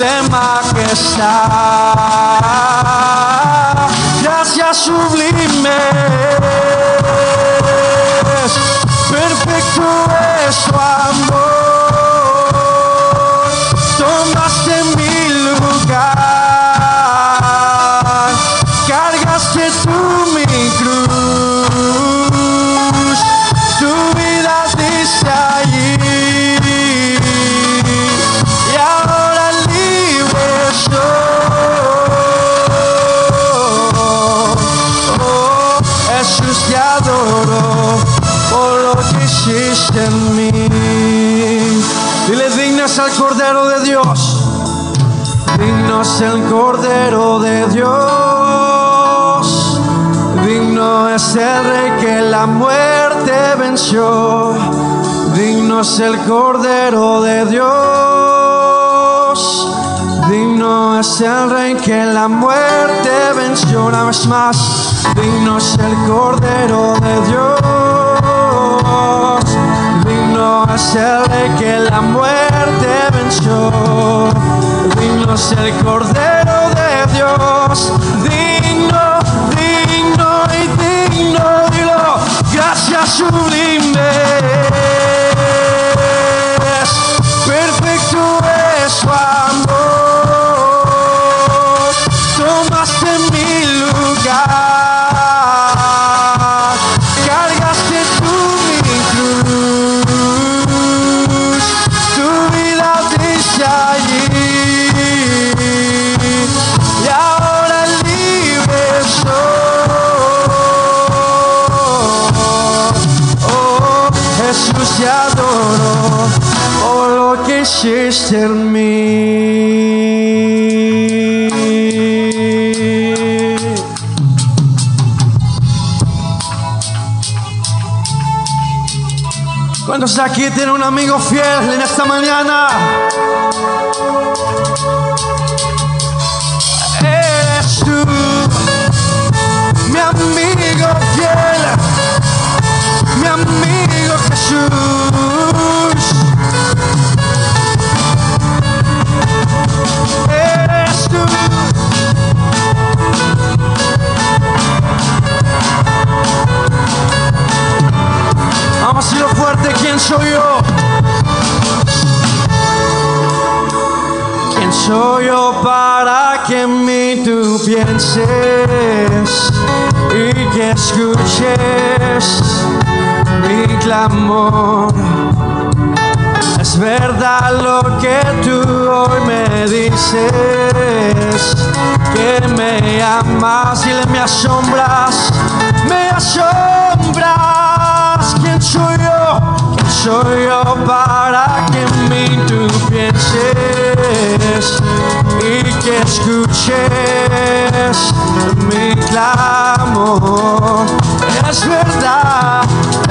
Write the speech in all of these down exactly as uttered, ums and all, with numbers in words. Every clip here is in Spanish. Tema que está, gracias sublimes, perfecto es tu amor, tomaste mi lugar, cargaste tú mi cruz, tu vida diste allí. Te adoro por lo que hiciste en mí. Dile, digno es el Cordero de Dios, digno es el Cordero de Dios, digno es el Rey que la muerte venció, digno es el Cordero de Dios, digno es el Rey que la muerte venció. Una vez más. Digno es el Cordero de Dios, digno es el Rey que la muerte venció, digno es el Cordero de Dios, digno, digno y digno, dilo, gracias sublimes, perfecto es tu amor, tomaste mi lugar. Te adoro por lo que hiciste en mí. ¿Cuántos de aquí tienen un amigo fiel en esta mañana? Eres tú, mi amigo fiel, mi amigo Jesús, eres tú. Vamos a ir fuerte, ¿quién soy yo? ¿Quién soy yo para que en mí tú pienses y que escuches mi clamor? Es verdad lo que tú hoy me dices, que me amas y me asombras, me asombras. ¿Quién soy yo? ¿Quién soy yo para que en mí tú pienses y que escuches mi clamor? Es verdad,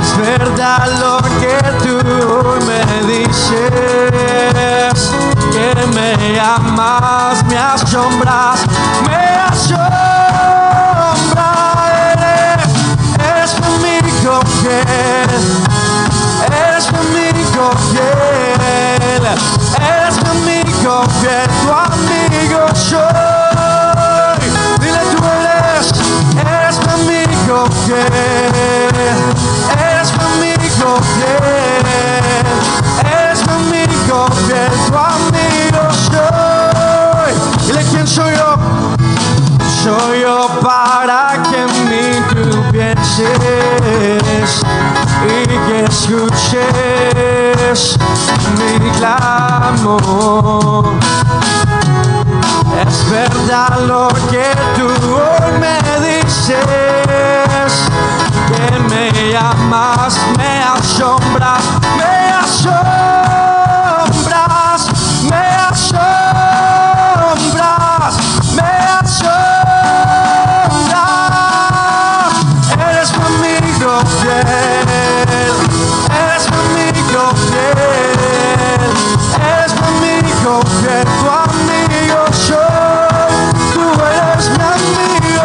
es verdad lo que tú me dices, que me amas, me asombras, me asombra. Eres, eres conmigo fiel, eres conmigo fiel, eres conmigo fiel, tu amigo soy. Eres conmigo fiel, eres conmigo fiel, tu amigo soy. Dile, ¿quién soy yo? Soy yo para que en mí tú pienses y que escuches mi clamor. Es verdad lo que tú hoy me dices, que me amas, me asombras, me asombras, me asombras, me asombras. Eres mi amigo fiel, eres mi amigo fiel, eres mi amigo fiel, tu amigo soy, tú eres mi amigo.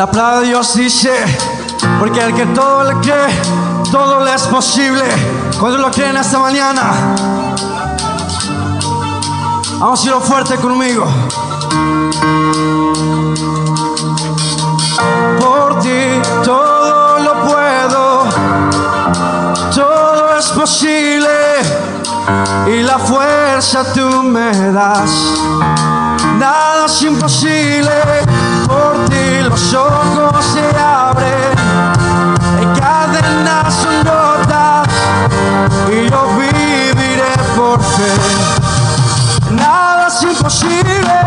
La palabra de Dios dice, porque al que todo le cree, todo le es posible. ¿Cuántos lo creen esta mañana? Vamos a irlo fuerte conmigo. Por ti todo lo puedo, todo es posible, y la fuerza tú me das. Nada es imposible. Por ti los ojos se abren, encadenas son rotas, y yo viviré por fe. Nada es imposible.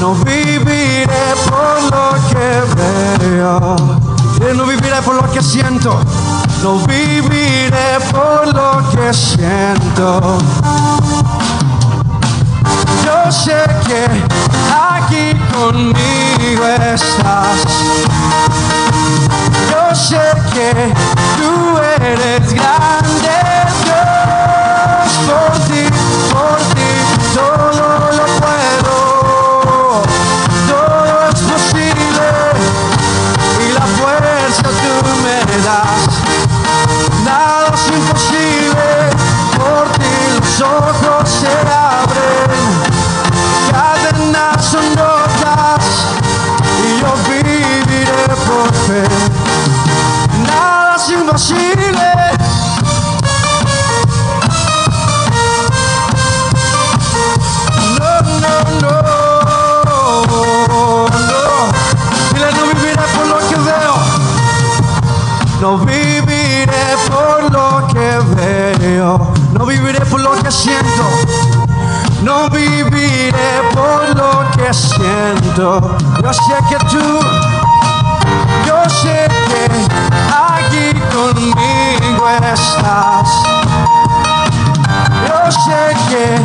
No viviré por lo que veo, no viviré por lo que siento, no viviré por lo que siento. Yo sé que aquí conmigo estás, yo sé que tú eres grande, Dios. Por ti, por ti todo lo puedo, nada es imposible. Por ti los ojos se abren, cadenas son rotas, y yo viviré por fe. Nada es imposible. No, no, no, no. Dile, no viviré por lo que veo, no viviré por lo que veo, no viviré por lo que siento, no viviré por lo que siento. Yo sé que tú, yo sé que aquí conmigo estás, yo sé que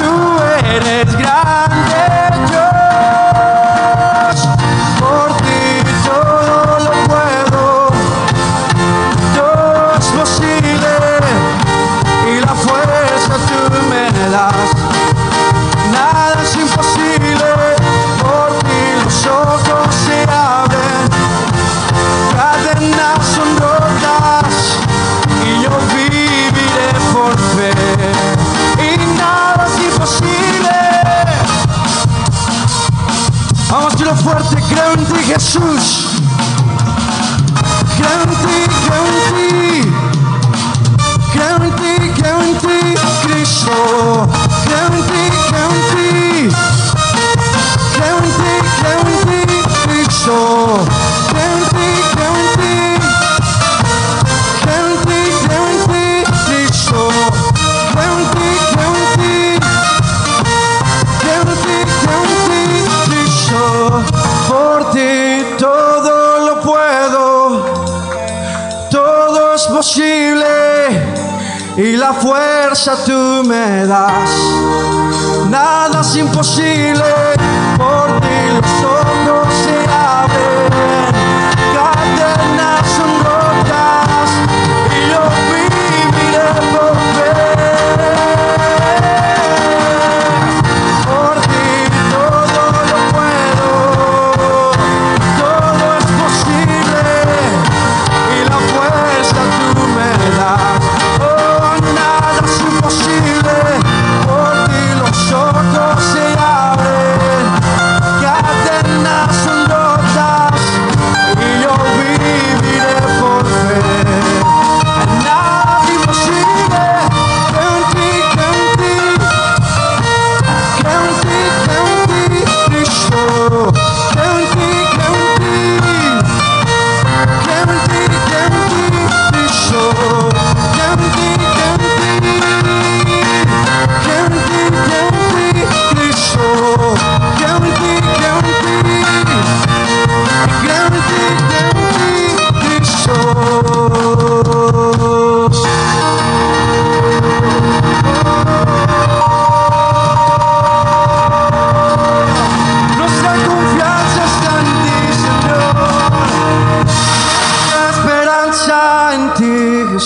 tú eres grande, Dios. Por ti todo lo puedo, y la fuerza tú me das. Nada es imposible. Por ti los ojos se abren, cadenas son rotas, y yo viviré por fe. Y nada es imposible. Vamos a decirlo fuerte. Creo en ti, Jesús. Creo en ti, creo en ti. Creo en ti, creo en ti, Cristo. Creo en ti, creo en ti. Creo en ti, creo en ti, Cristo. Creo en ti, creo en ti. Creo en ti, creo en ti, Cristo. Creo en ti, creo en ti. Creo en ti, creo en ti, Cristo. Por ti todo lo puedo, todo es posible, y la fuerza tú me das. Nada es imposible. Por ti los ojos se abren, cadenas son rotas, y yo viviré por fe. Por ti todo lo puedo, todo es posible, y la fuerza tú me das. Por ti los ojos se abren, cadenas.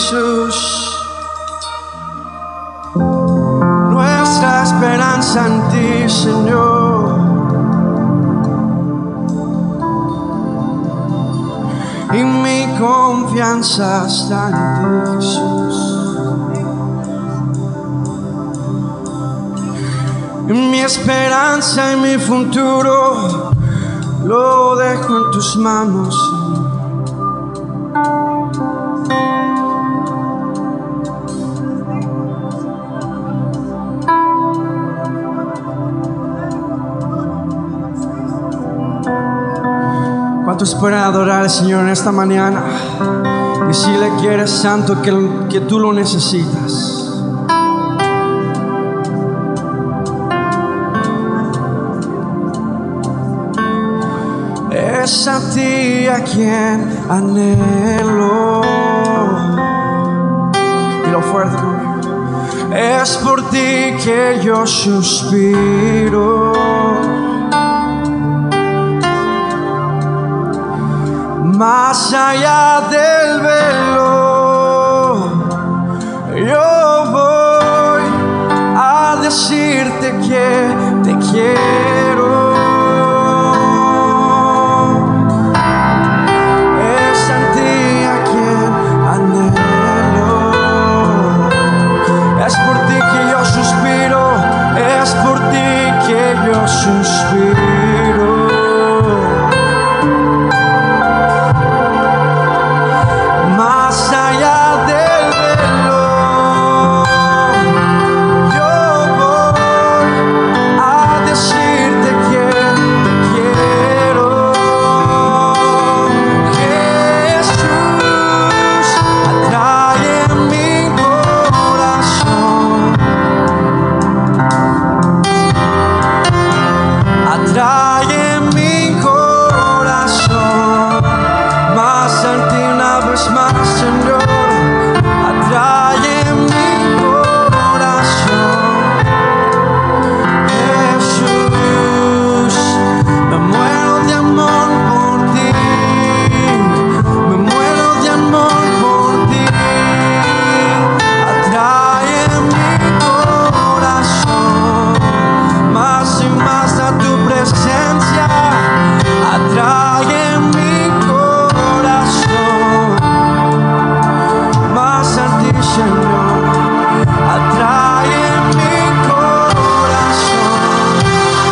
Jesús, nuestra esperanza en ti, Señor. Y mi confianza está en ti, Jesús. Y mi esperanza y mi futuro lo dejo en tus manos, Señor. ¿Cuántos pueden adorar al Señor en esta mañana? Y si le quieres, Santo, que, que tú lo necesitas. Es a ti a quien anhelo. Y lo fuerte conmigo. Es por ti que yo suspiro. Más allá del velo, yo voy a decirte que te quiero. Es por ti que yo suspiro, es por ti que yo suspiro. Más allá del velo, yo voy a decirte que te quiero. Jesús, atrae en mi corazón, atrae en mi corazón,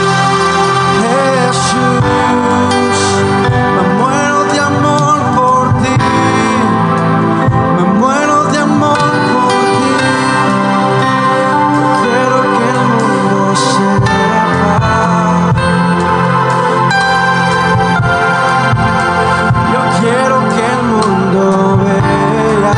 más en ti una vez más. Quiero que el mundo vea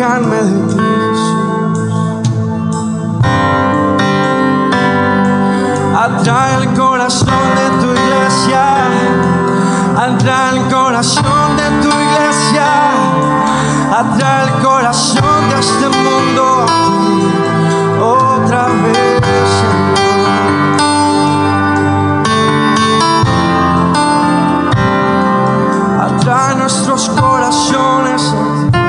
alejarme de ti, Jesús. Atrae el corazón de tu iglesia, atrae el corazón de tu iglesia, atrae el corazón de este mundo a ti otra vez, Señor. Atrae nuestros corazones a ti.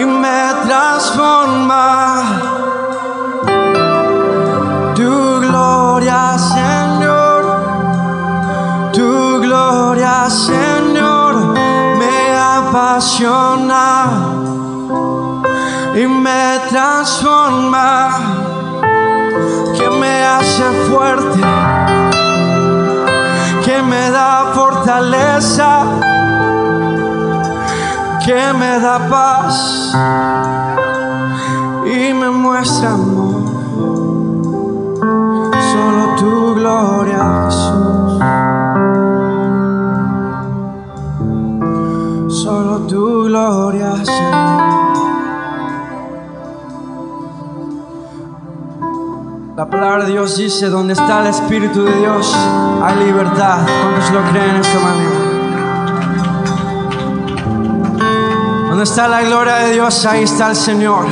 y me transforma. Tu gloria, Señor, tu gloria, Señor, me apasiona y me transforma, que me hace fuerte, que me da fortaleza, que me da paz y me muestra amor. Solo tu gloria, Jesús. Solo tu gloria, Señor. La palabra de Dios dice: donde está el Espíritu de Dios hay libertad. ¿Cuántos lo creen de esta manera? Donde está la gloria de Dios, ahí está el Señor.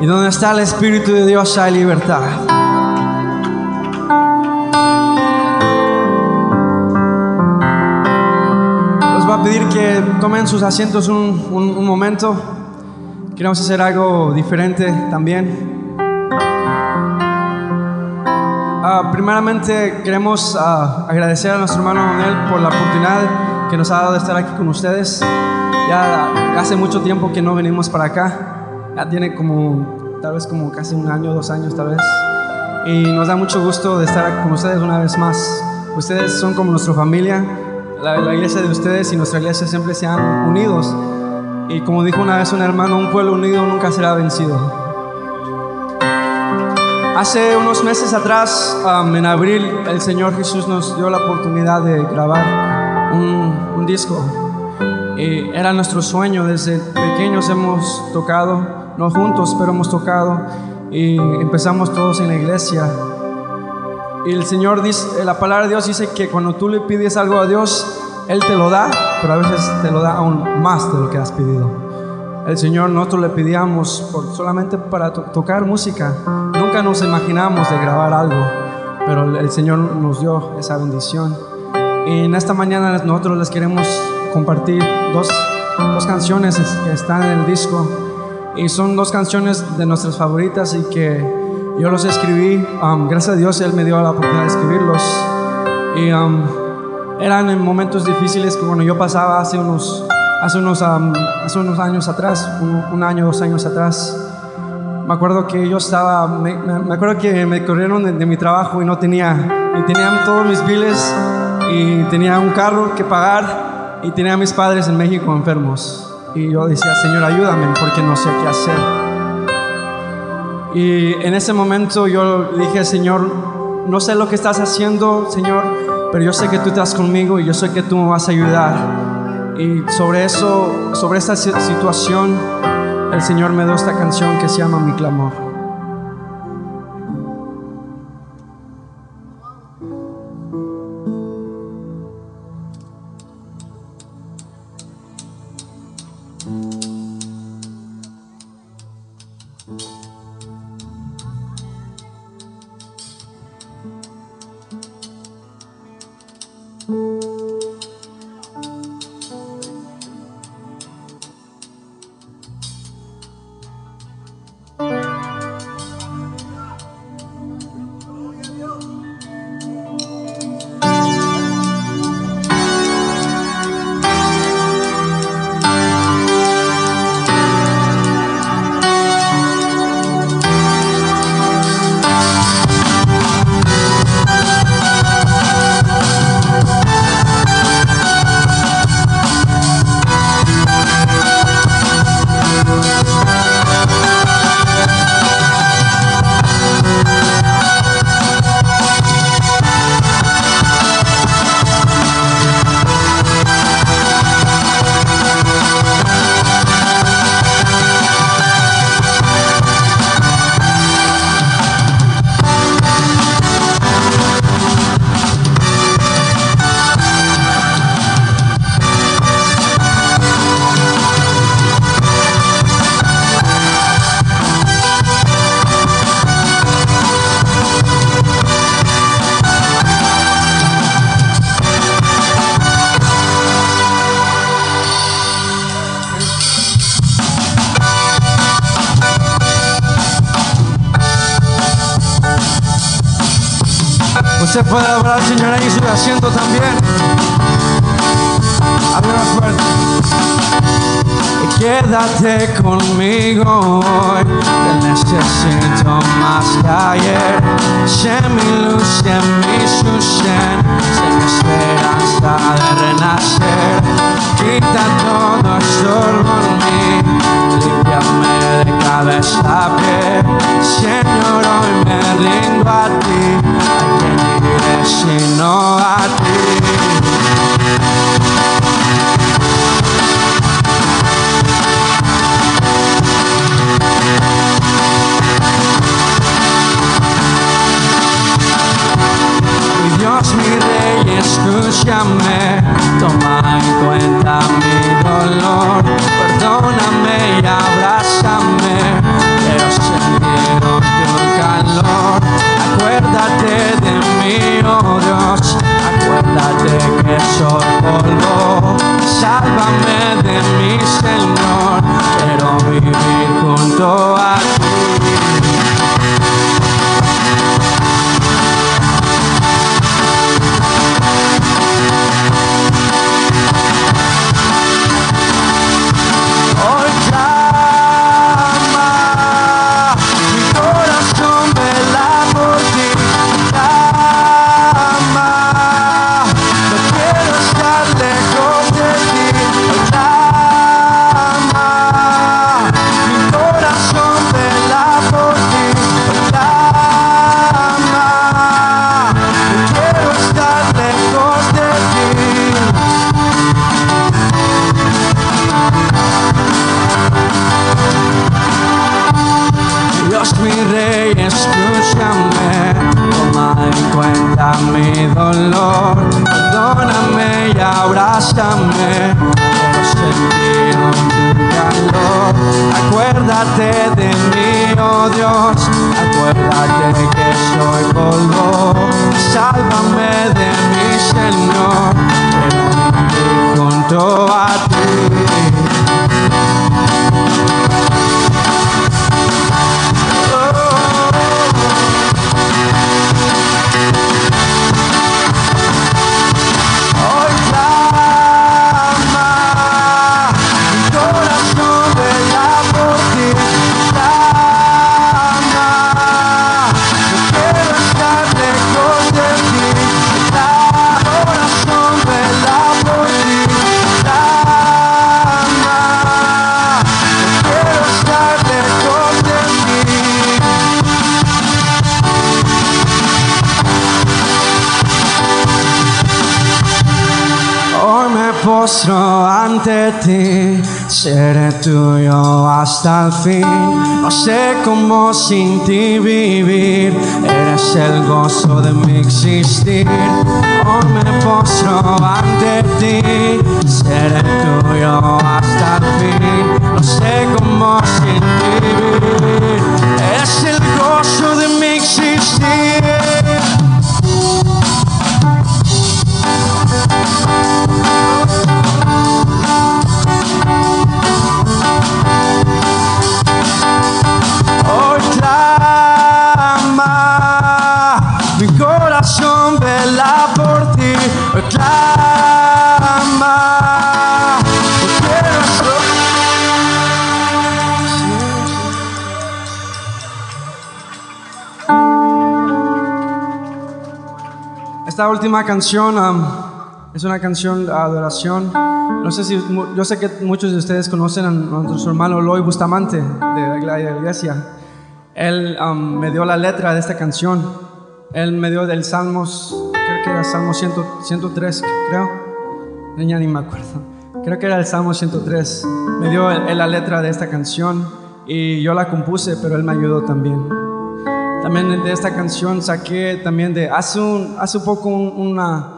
Y donde está el Espíritu de Dios hay libertad. Les voy a pedir que tomen sus asientos un, un, un momento. Queremos hacer algo diferente también. Uh, primeramente queremos uh, agradecer a nuestro hermano Daniel por la oportunidad que nos ha dado de estar aquí con ustedes. Ya hace mucho tiempo que no venimos para acá. Ya tiene como, tal vez como casi un año, dos años tal vez. Y nos da mucho gusto de estar con ustedes una vez más. Ustedes son como nuestra familia. La, la iglesia de ustedes y nuestra iglesia siempre se han unidos. Y como dijo una vez un hermano, un pueblo unido nunca será vencido. Hace unos meses atrás, um, en abril, el Señor Jesús nos dio la oportunidad de grabar un, un disco. Era nuestro sueño. Desde pequeños hemos tocado, no juntos, pero hemos tocado, y empezamos todos en la iglesia. Y el Señor dice, la palabra de Dios dice que cuando tú le pides algo a Dios, Él te lo da, pero a veces te lo da aún más de lo que has pedido. El Señor, nosotros le pedíamos por, solamente para to- tocar música. Nunca nos imaginamos de grabar algo, pero el Señor nos dio esa bendición. Y en esta mañana nosotros les queremos compartir dos, dos canciones que están en el disco, y son dos canciones de nuestras favoritas, y que yo los escribí. Um, gracias a Dios Él me dio la oportunidad de escribirlos. Y um, eran en momentos difíciles que cuando yo pasaba hace unos, hace unos, um, hace unos años atrás, un, un año, dos años atrás. Me acuerdo que yo estaba, me, me acuerdo que me corrieron de, de mi trabajo, y no tenía, y tenían todos mis biles, y tenía un carro que pagar, y tenía a mis padres en México enfermos. Y yo decía: Señor, ayúdame, porque no sé qué hacer. Y en ese momento yo dije: Señor, no sé lo que estás haciendo, Señor, pero yo sé que tú estás conmigo, y yo sé que tú me vas a ayudar. Y sobre eso, sobre esta situación, el Señor me dio esta canción que se llama Mi Clamor. Usted puede adorar al Señor ahí en su asiento también. Abre las puertas. Quédate conmigo hoy, te necesito más que ayer. Sé mi luz, sé mi sustén, sé mi esperanza de renacer. Quita todo estorbo en mí, límpiame de cabeza a pie. Señor, hoy me rindo a ti, ¿a quién iré sino a ti? Dios, mi Rey, escúchame, toma en cuenta mi dolor, perdóname y abrázame, quiero sentir tu calor. Acuérdate de mí, oh Dios, acuérdate que soy polvo, sálvame de mí, Señor, quiero vivir junto a ti. Acuérdate de mí, oh Dios, acuérdate que soy polvo, sálvame de mí, Señor, que junto a ante ti, seré tuyo hasta el fin. No sé cómo sin ti vivir, eres el gozo de mi existir. Hoy me postro ante ti, seré tuyo hasta el fin. No sé cómo sin ti vivir, eres el gozo de mi existir. Esta última canción um, es una canción de adoración. No sé si, yo sé que muchos de ustedes conocen a nuestro hermano Loy Bustamante de la iglesia. Él um, me dio la letra de esta canción. Él me dio del Salmos, creo que era Salmo ciento tres, creo. Niña, ni me acuerdo. Creo que era el Salmo ciento tres. Me dio él la letra de esta canción y yo la compuse, pero él me ayudó también. También de esta canción saqué también de hace un, hace poco un, una,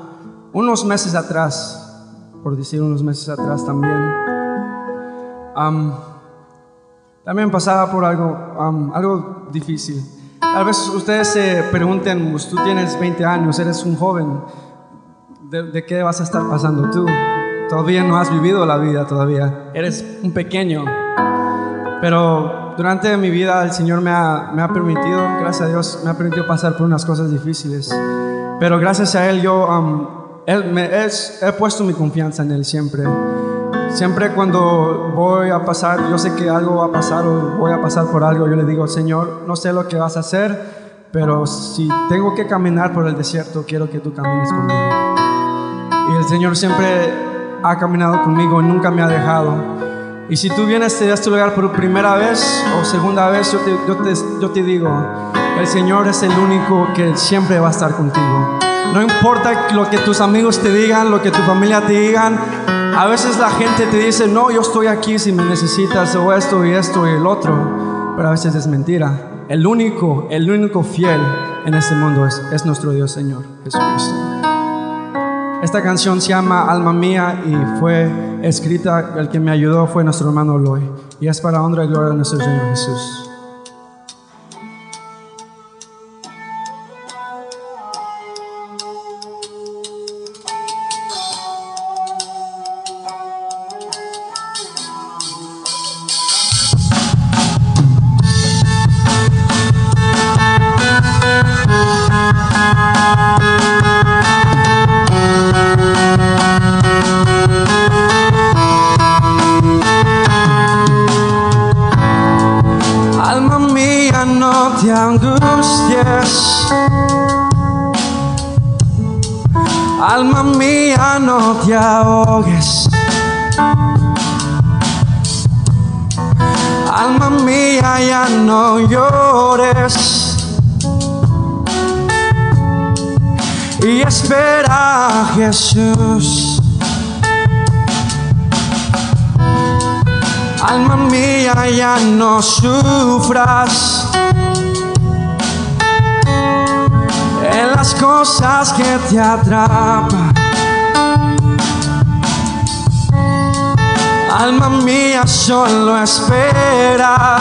unos meses atrás, por decir unos meses atrás también. Um, también pasaba por algo, um, algo difícil. Tal vez ustedes se pregunten, tú tienes veinte años, eres un joven, ¿de, de qué vas a estar pasando tú? Todavía no has vivido la vida todavía, eres un pequeño, pero... Durante mi vida el Señor me ha, me ha permitido, gracias a Dios, me ha permitido pasar por unas cosas difíciles. pero gracias a Él yo um, él me es, he puesto mi confianza en Él siempre. Siempre cuando voy a pasar, yo sé que algo va a pasar o voy a pasar por algo, yo le digo, Señor, no sé lo que vas a hacer, pero si tengo que caminar por el desierto, quiero que tú camines conmigo. Y el Señor siempre ha caminado conmigo y nunca me ha dejado. Y si tú vienes a este lugar por primera vez o segunda vez, yo te, yo te, yo te digo, el Señor es el único que siempre va a estar contigo. No importa lo que tus amigos te digan, lo que tu familia te digan. A veces la gente te dice, no, yo estoy aquí si me necesitas, o esto y esto y el otro, pero a veces es mentira. El único, el único fiel en este mundo es, es nuestro Dios, Señor Jesucristo. Esta canción se llama Alma Mía y fue escrita, el que me ayudó fue nuestro hermano Loy, y es para honra y gloria de nuestro Señor Jesús. Alma mía, no te ahogues. Alma mía, ya no llores. Y espera a Jesús. Alma mía, ya no sufras. En las cosas que te atrapan, alma mía, solo espera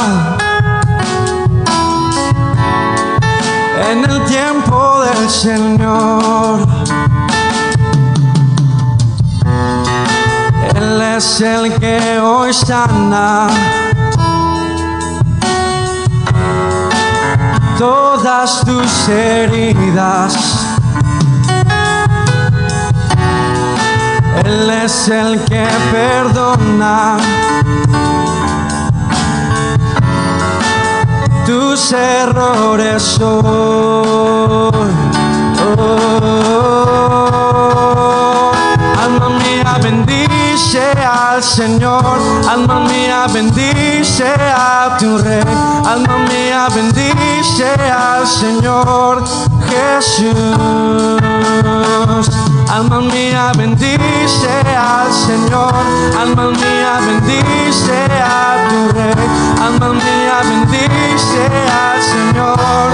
en el tiempo del Señor. Él es el que hoy sana todas tus heridas. Él es el que perdona tus errores hoy. Oh, alma mía, bendice al Señor. Alma mía, bendice a tu Rey. Alma mía, bendice al Señor Jesús. Alma mía, bendice al Señor. Alma mía, bendice a tu Rey. Alma mía, bendice al Señor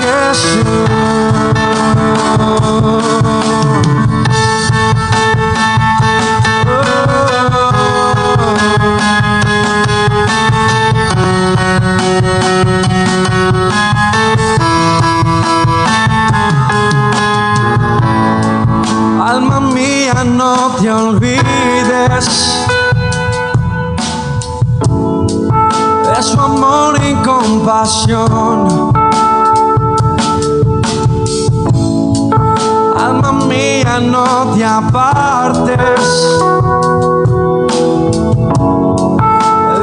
Jesús. Alma mía, no te olvides de su amor y compasión. Alma mía, no te apartes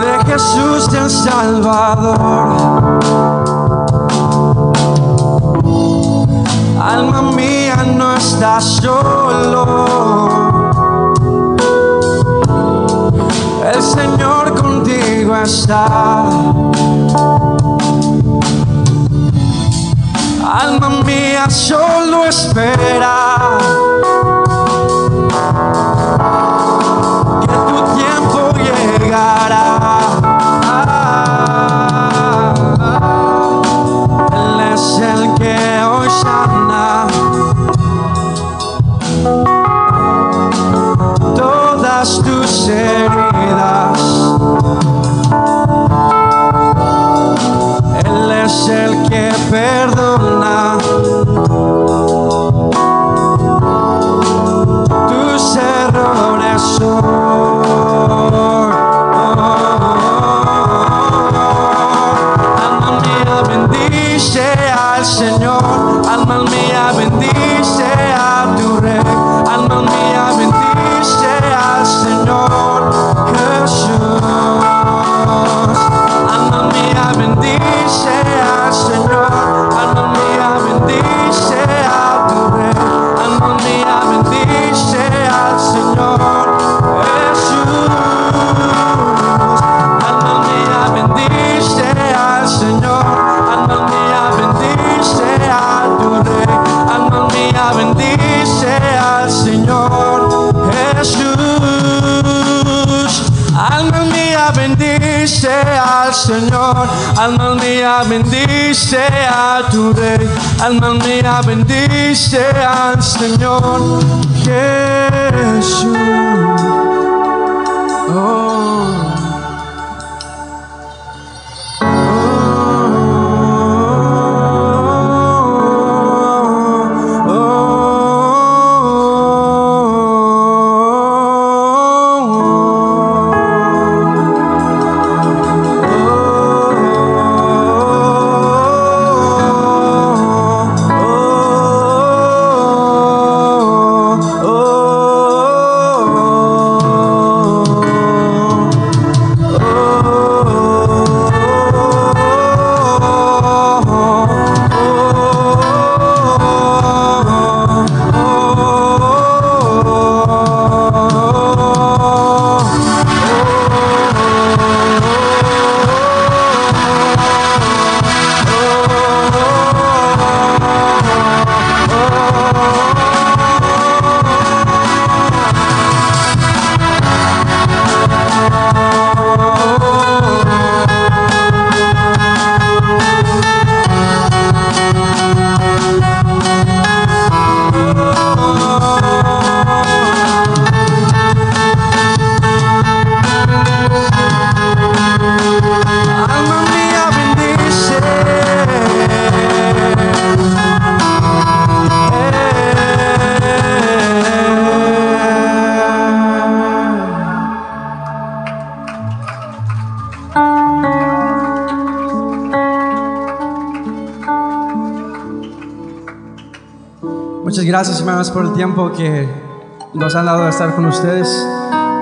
de Jesús el Salvador. Alma mía, no estás solo. El Señor contigo está. Alma mía, solo espera que tu tiempo llegará. Él es el que hoy sana todas tus heridas. Él es el que perdona bendice al Señor, alma mía bendice a tu Rey, alma mía bendice al Señor Jesús. Oh. Gracias, hermanos, por el tiempo que nos han dado de estar con ustedes.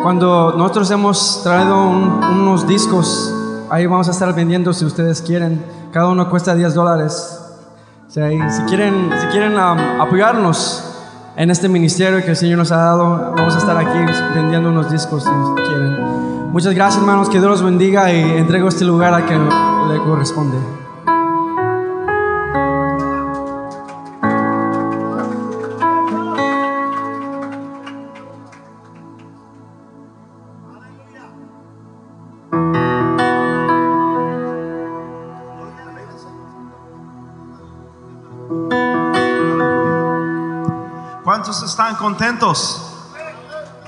Cuando nosotros hemos traído un, unos discos, ahí vamos a estar vendiendo si ustedes quieren. Cada uno cuesta diez dólares. O sea, si quieren, si quieren um, apoyarnos en este ministerio que el Señor nos ha dado, vamos a estar aquí vendiendo unos discos si quieren. Muchas gracias, hermanos. Que Dios los bendiga y entrego este lugar a quien le corresponde. ¿Están contentos?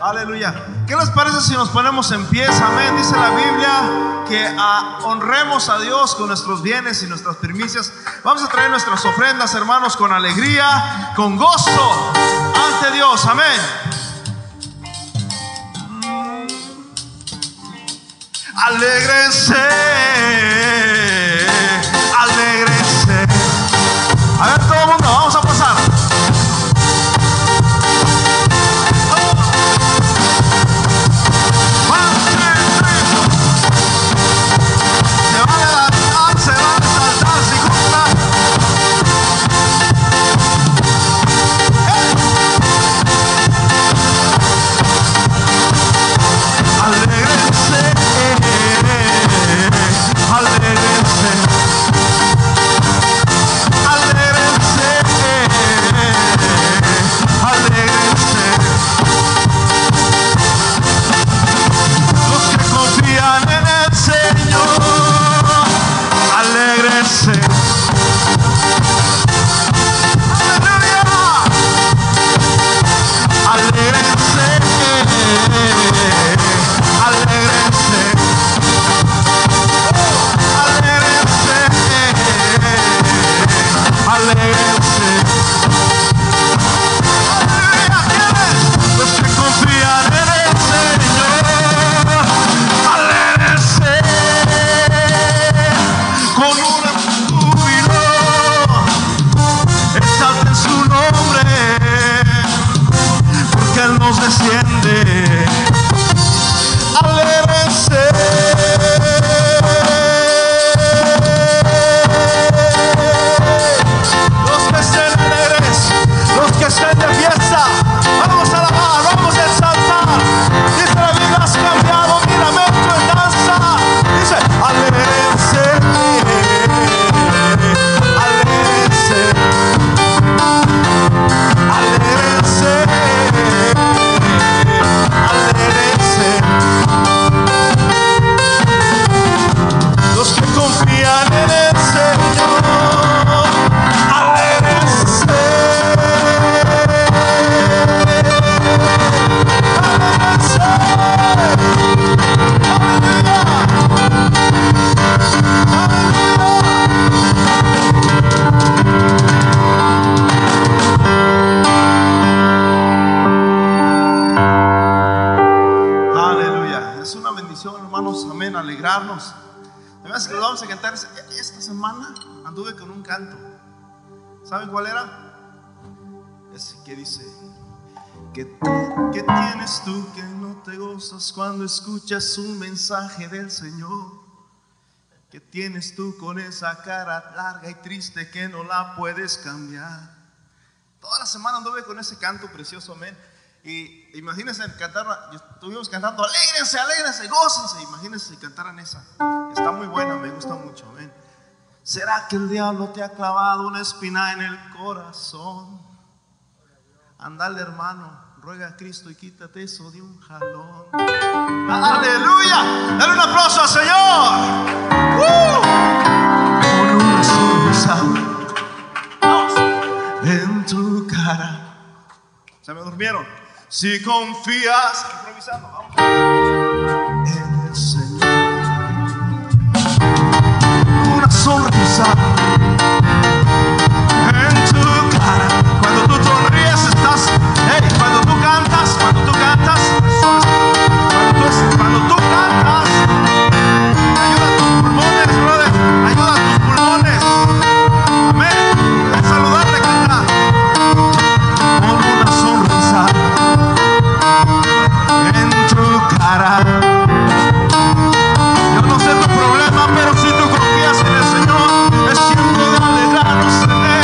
Aleluya. ¿Qué les parece si nos ponemos en pie? Amén. Dice la Biblia que ah, honremos a Dios con nuestros bienes y nuestras primicias. Vamos a traer nuestras ofrendas, hermanos, con alegría, con gozo ante Dios. Amén. Alégrense, alégrense. A ver, todo el mundo, vamos a pasar. Además que lo vamos a cantar esta semana. Anduve con un canto. ¿Saben cuál era? Es que dice que, que tienes tú que no te gozas cuando escuchas un mensaje del Señor. ¿Qué tienes tú con esa cara larga y triste que no la puedes cambiar? Toda la semana anduve con ese canto precioso, amén. Y imagínense cantar, estuvimos cantando, alégrense, alégrense, gócense. Imagínense si cantaran esa. Está muy buena, me gusta mucho, amén. ¿Será que el diablo te ha clavado una espina en el corazón? Andale, hermano, ruega a Cristo y quítate eso de un jalón. ¡Aleluya! ¡Dale un aplauso al Señor! ¡Uh! Con una sonrisa en tu cara. Se me durmieron. Si confías, improvisando, vamos. En el Señor. Una sonrisa en tu cara. Cuando tú sonríes estás, hey, cuando tú cantas, cuando tú cantas, cuando tú, cuando tú cantas, ayuda a tus pulmones, brother, ayuda a tus pulmones. Amén. Al saludarle canta con una sonrisa en tu cara. Yo no sé tu problema, pero si tú confías en el Señor, es tiempo de alegrarnos en él.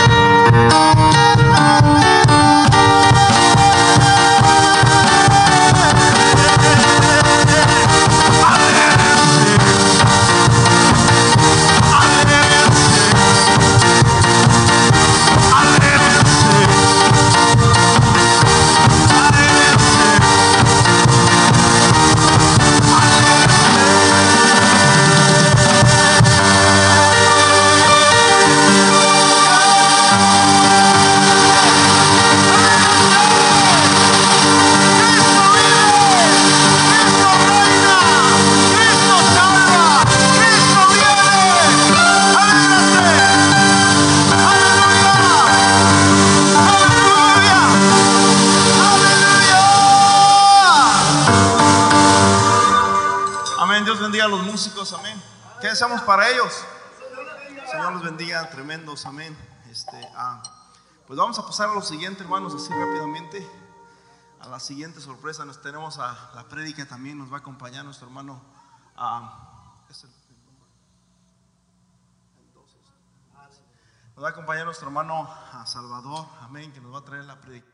Para ellos, Señor, los bendiga, tremendos, amén. Este, ah, pues vamos a pasar a lo siguiente, hermanos, así rápidamente. A la siguiente sorpresa, nos tenemos a la prédica también. Nos va a acompañar nuestro hermano. Ah, ¿es el, el nombre? Entonces, nos va a acompañar nuestro hermano a Salvador, amén, que nos va a traer la prédica.